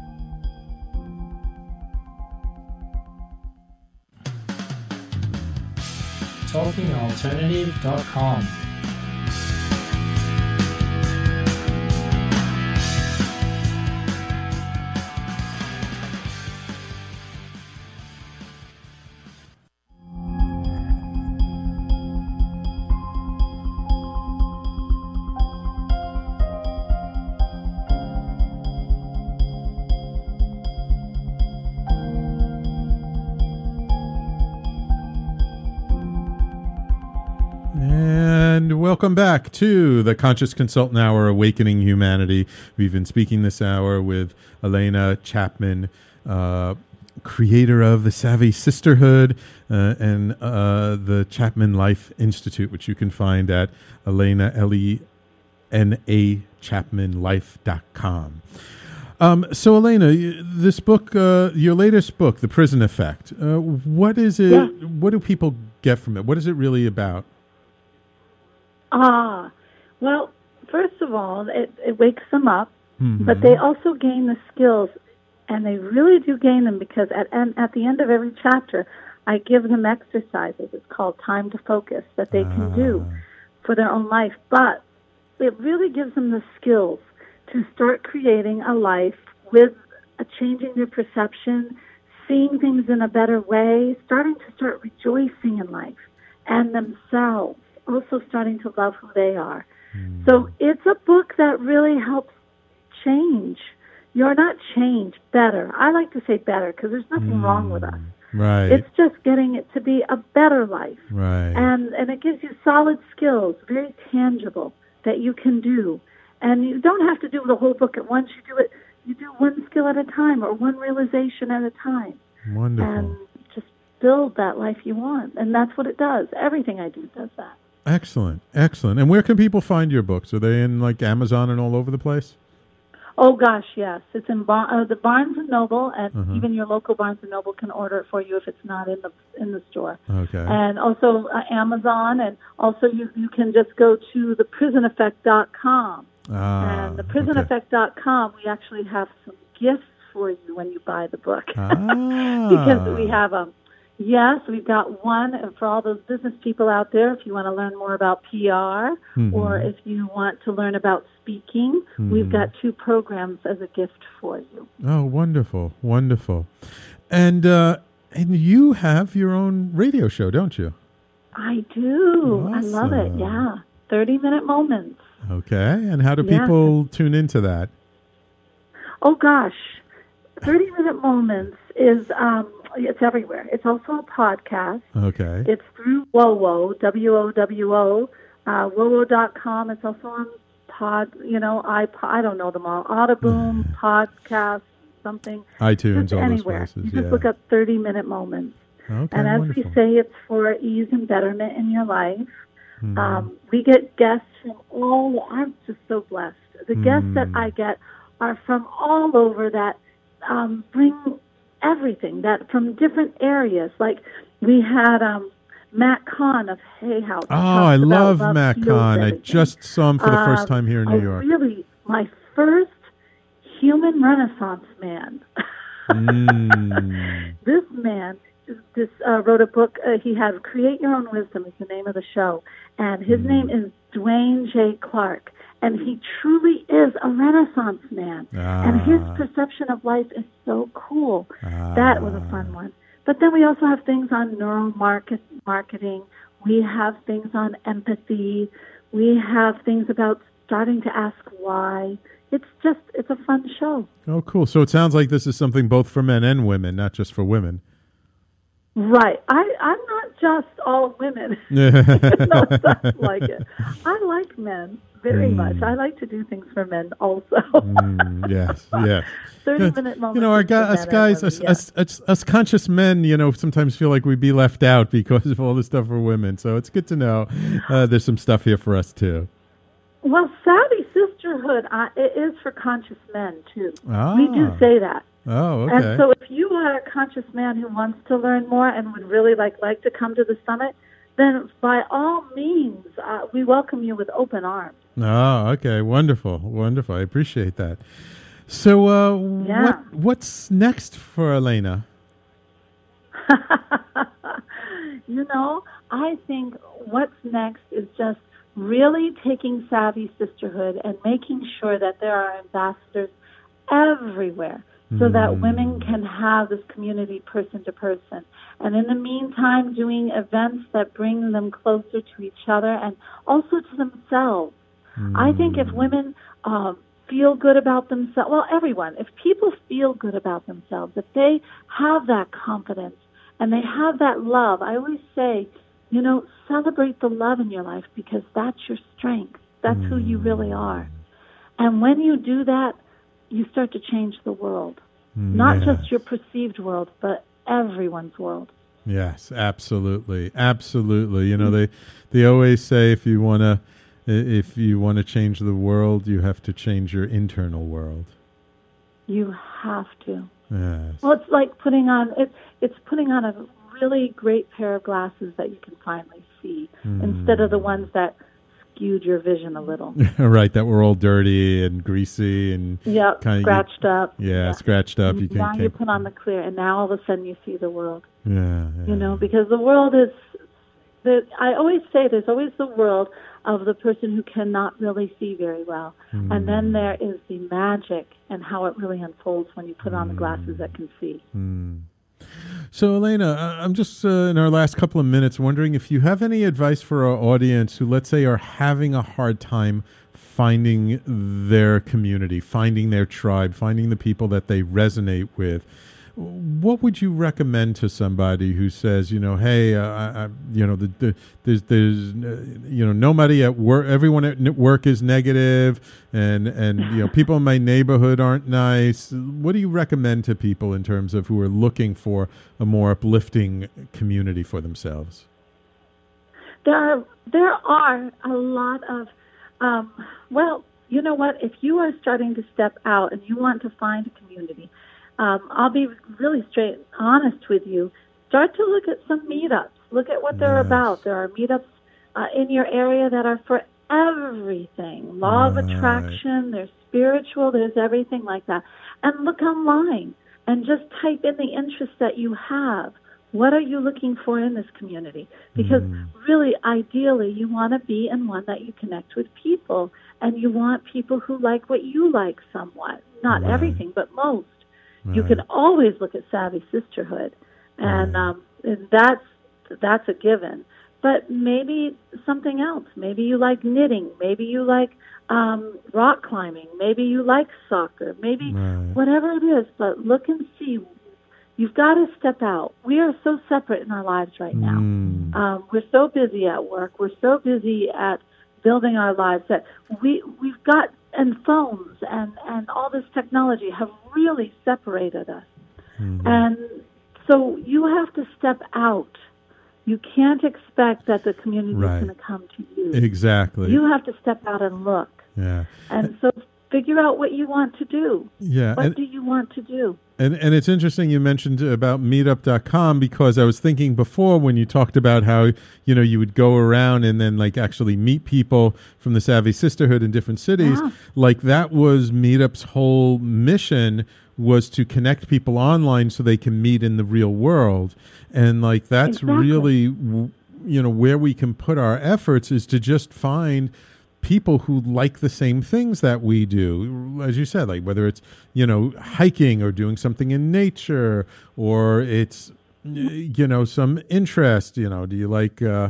talking alternative dot com. Welcome back to the Conscious Consultant Hour, Awakening Humanity. We've been speaking this hour with Alena Chapman, uh, creator of the Savvy Sisterhood uh, and uh, the Chapman Life Institute, which you can find at Alena, L E N A, chapman life dot com. Um, so, Alena, this book, uh, your latest book, The Prison Effect, uh, what is it? Yeah. What do people get from it? What is it really about? Ah, well, first of all, it, it wakes them up, mm-hmm. but they also gain the skills, and they really do gain them because at and at the end of every chapter, I give them exercises. It's called Time to Focus that they ah. can do for their own life, but it really gives them the skills to start creating a life with a changing their perception, seeing things in a better way, starting to start rejoicing in life and themselves. Also starting to love who they are. Mm. So it's a book that really helps change. You're not change, better. I like to say better because there's nothing mm. wrong with us. Right. It's just getting it to be a better life. Right. And and it gives you solid skills, very tangible, that you can do. And you don't have to do the whole book at once. You do it. You do one skill at a time or one realization at a time. Wonderful. And just build that life you want. And that's what it does. Everything I do does that. Excellent, excellent. And where can people find your books? Are they in, like, Amazon and all over the place? Oh, gosh, yes. It's in bar- uh, the Barnes and Noble, and uh-huh. even your local Barnes and Noble can order it for you if it's not in the in the store. Okay. And also uh, Amazon, and also you, you can just go to the prison effect dot com. Ah, and the prison effect dot com, we actually have some gifts for you when you buy the book. ah. Because we have a... Um, Yes, we've got one. And for all those business people out there, if you want to learn more about P R mm-hmm. or if you want to learn about speaking, mm-hmm. we've got two programs as a gift for you. Oh, wonderful, wonderful. And uh, and you have your own radio show, don't you? I do. Awesome. I love it, yeah. thirty-minute Moments. Okay, and how do yeah. people tune into that? Oh, gosh. thirty-minute Moments is... Um, It's everywhere. It's also a podcast. Okay. It's through WoWo, W O W O, uh, WoWo dot com. It's also on Pod, you know, iPod, I don't know them all. Audible, podcast, something. iTunes, just all anywhere. Those places. You just yeah. look up thirty-minute Moments. Okay, and as wonderful. We say, it's for ease and betterment in your life. Mm. Um, we get guests from all, I'm just so blessed. The mm. guests that I get are from all over that um, bring... everything that from different areas. Like we had um, Matt Kahn of Hay House. Oh, I love Matt Kahn. I just saw him for the um, first time here in New oh, York. Really, my first human Renaissance man. Mm. This man this uh, wrote a book. Uh, he had Create Your Own Wisdom is the name of the show, and his mm. name is Dwayne J. Clark. And he truly is a Renaissance man. Ah. And his perception of life is so cool. Ah. That was a fun one. But then we also have things on neural market, marketing. We have things on empathy. We have things about starting to ask why. It's just, it's a fun show. Oh, cool. So it sounds like this is something both for men and women, not just for women. Right. I, I'm not just all women. No, that's like it. I like men. Very mm. much. I like to do things for men also. mm, yes, yes. thirty-minute Moments. You know, our guys, us guys, us, yes. us, us conscious men, you know, sometimes feel like we'd be left out because of all the stuff for women. So it's good to know uh, there's some stuff here for us, too. Well, Savvy Sisterhood, uh, it is for conscious men, too. Ah. We do say that. Oh, okay. And so if you are a conscious man who wants to learn more and would really like, like to come to the summit, then by all means, uh, we welcome you with open arms. Oh, okay. Wonderful. Wonderful. I appreciate that. So uh, yeah. what what's next for Alena? You know, I think what's next is just really taking Savvy Sisterhood and making sure that there are ambassadors everywhere so mm. that women can have this community person to person. And in the meantime, doing events that bring them closer to each other and also to themselves. I think if women um, feel good about themselves, well, everyone, if people feel good about themselves, if they have that confidence and they have that love, I always say, you know, celebrate the love in your life because that's your strength. That's who you really are. And when you do that, you start to change the world, not yes. just your perceived world, but everyone's world. Yes, absolutely. Absolutely. You know, they, they always say if you want to, If you want to change the world, you have to change your internal world. You have to. Yes. Well, it's like putting on it's it's putting on a really great pair of glasses that you can finally see mm. instead of the ones that skewed your vision a little. Right, that were all dirty and greasy and yep, kind scratched of, up. Yeah, yeah, scratched up. You now can't, you put on the clear, and now all of a sudden you see the world. Yeah, yeah. You know, because the world is. The, I always say there's always the world of the person who cannot really see very well. Mm. And then there is the magic and how it really unfolds when you put on the glasses that can see. Mm. So, Alena, I'm just uh, in our last couple of minutes wondering if you have any advice for our audience who, let's say, are having a hard time finding their community, finding their tribe, finding the people that they resonate with. What would you recommend to somebody who says, you know, hey, uh, I, you know, the, the, there's, there's, uh, you know, nobody at work, everyone at work is negative, and and you know, people in my neighborhood aren't nice. What do you recommend to people in terms of who are looking for a more uplifting community for themselves? There are there are a lot of, um, well, you know what? If you are starting to step out and you want to find a community. Um, I'll be really straight honest with you. Start to look at some meetups. Look at what they're yes. about. There are meetups uh, in your area that are for everything. Law right. of attraction, there's spiritual, there's everything like that. And look online and just type in the interests that you have. What are you looking for in this community? Because mm. really, ideally, you want to be in one that you connect with people, and you want people who like what you like somewhat. Not right. everything, but most. Right. You can always look at Savvy Sisterhood, and right. um, that's that's a given. But maybe something else. Maybe you like knitting. Maybe you like um, rock climbing. Maybe you like soccer. Maybe right. whatever it is, but look and see. You've got to step out. We are so separate in our lives right now. Mm. Um, we're so busy at work. We're so busy at building our lives that we, we've got, and phones and, and all this technology have really separated us. Mm. And so you have to step out. You can't expect that the community right. is going to come to you. Exactly. You have to step out and look. Yeah. And so figure out what you want to do. Yeah. What and, do you want to do? And and it's interesting you mentioned about meetup dot com, because I was thinking before when you talked about how, you know, you would go around and then like actually meet people from the Savvy Sisterhood in different cities. Yeah. Like that was Meetup's whole mission, was to connect people online so they can meet in the real world. And like that's exactly. really, you know, where we can put our efforts is to just find people who like the same things that we do, as you said, like whether it's, you know, hiking or doing something in nature, or it's, you know, some interest, you know, do you like uh,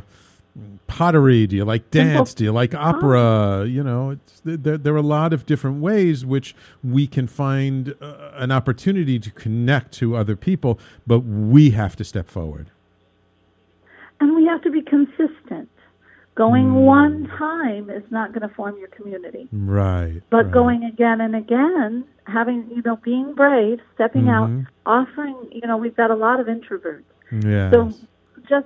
pottery? Do you like dance? Do you like opera? You know, it's, there, there are a lot of different ways which we can find uh, an opportunity to connect to other people, but we have to step forward. And we have to be consistent. Going one time is not going to form your community. Right. But right. going again and again, having, you know, being brave, stepping mm-hmm. out, offering, you know, we've got a lot of introverts. Yes. So just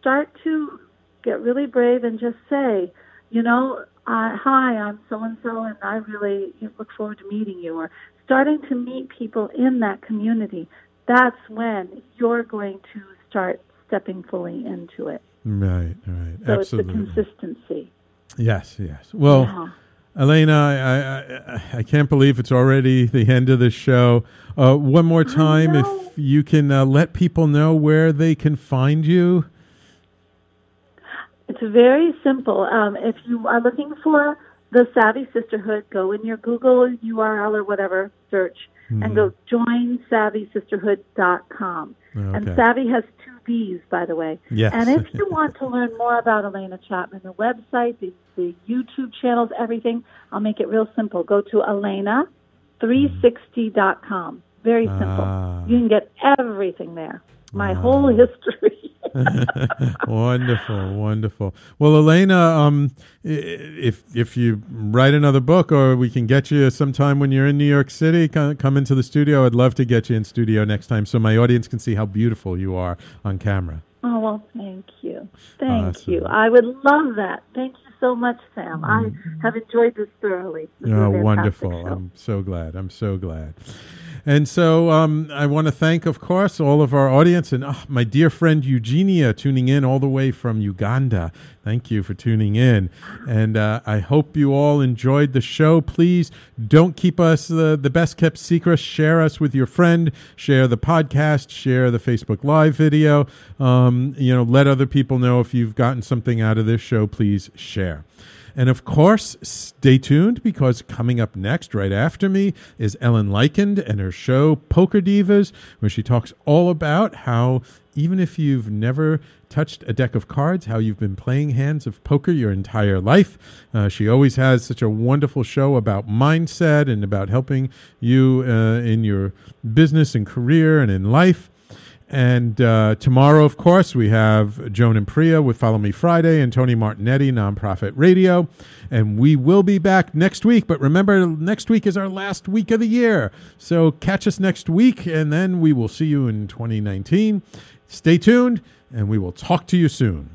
start to get really brave and just say, you know, uh, hi, I'm so-and-so, and I really look forward to meeting you. Or starting to meet people in that community, that's when you're going to start stepping fully into it. Right, right. So absolutely. It's the consistency. Yes, yes. Well, yeah. Alena, I, I I can't believe it's already the end of the show. Uh, one more time, if you can uh, let people know where they can find you. It's very simple. Um, if you are looking for the Savvy Sisterhood, go in your Google U R L or whatever, search, mm. and go join savvy sisterhood dot com. Okay. And Savvy has two B's, by the way. Yes. And if you want to learn more about Alena Chapman, the website, the, the YouTube channels, everything, I'll make it real simple. Go to alena three sixty dot com. Very simple. Ah. You can get everything there. My ah. whole history. Wonderful, wonderful. Well, Alena, um, if if you write another book, or we can get you sometime when you're in New York City, come into the studio. I'd love to get you in studio next time so my audience can see how beautiful you are on camera. Oh, well, thank you. Thank awesome. you. I would love that. Thank you so much, Sam. I have enjoyed this thoroughly. This oh, wonderful. Show. I'm so glad. I'm so glad. And so um, I want to thank, of course, all of our audience and oh, my dear friend Eugenia tuning in all the way from Uganda. Thank you for tuning in. And uh, I hope you all enjoyed the show. Please don't keep us uh, the best kept secret. Share us with your friend. Share the podcast. Share the Facebook Live video. Um, you know, let other people know if you've gotten something out of this show. Please share. And, of course, stay tuned, because coming up next, right after me, is Ellen Leikind and her show Poker Divas, where she talks all about how even if you've never touched a deck of cards, how you've been playing hands of poker your entire life. Uh, she always has such a wonderful show about mindset and about helping you uh, in your business and career and in life. And uh, tomorrow, of course, we have Joan and Priya with Follow Me Friday and Tony Martinetti, Nonprofit Radio. And we will be back next week. But remember, next week is our last week of the year. So catch us next week, and then we will see you in twenty nineteen. Stay tuned, and we will talk to you soon.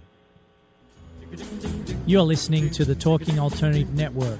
You're listening to the Talking Alternative Network.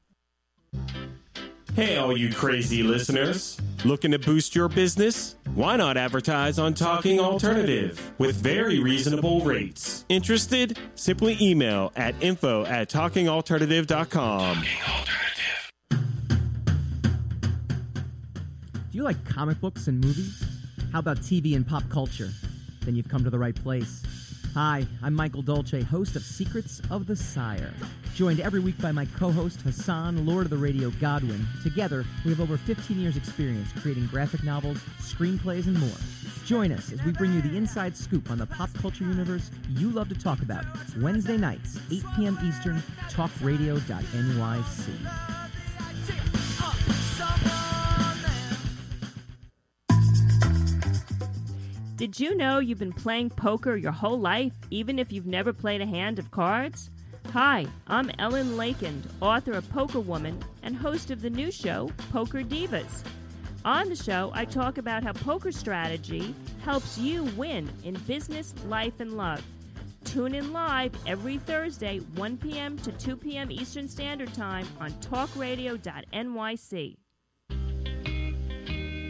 Hey, all you crazy listeners. Looking to boost your business? Why not advertise on Talking Alternative with very reasonable rates? Interested? Simply email at info at talking alternative dot com. Talking Alternative. Do you like comic books and movies? How about T V and pop culture? Then you've come to the right place. Hi, I'm Michael Dolce, host of Secrets of the Sire. Joined every week by my co-host Hassan, Lord of the Radio Godwin. Together, we have over fifteen years experience creating graphic novels, screenplays, and more. Join us as we bring you the inside scoop on the pop culture universe you love to talk about. Wednesday nights, eight p.m. Eastern, talk radio dot n y c. Did you know you've been playing poker your whole life, even if you've never played a hand of cards? Hi, I'm Ellen Leikind, author of Poker Woman and host of the new show, Poker Divas. On the show, I talk about how poker strategy helps you win in business, life, and love. Tune in live every Thursday, one p.m. to two p.m. Eastern Standard Time on talk radio dot n y c.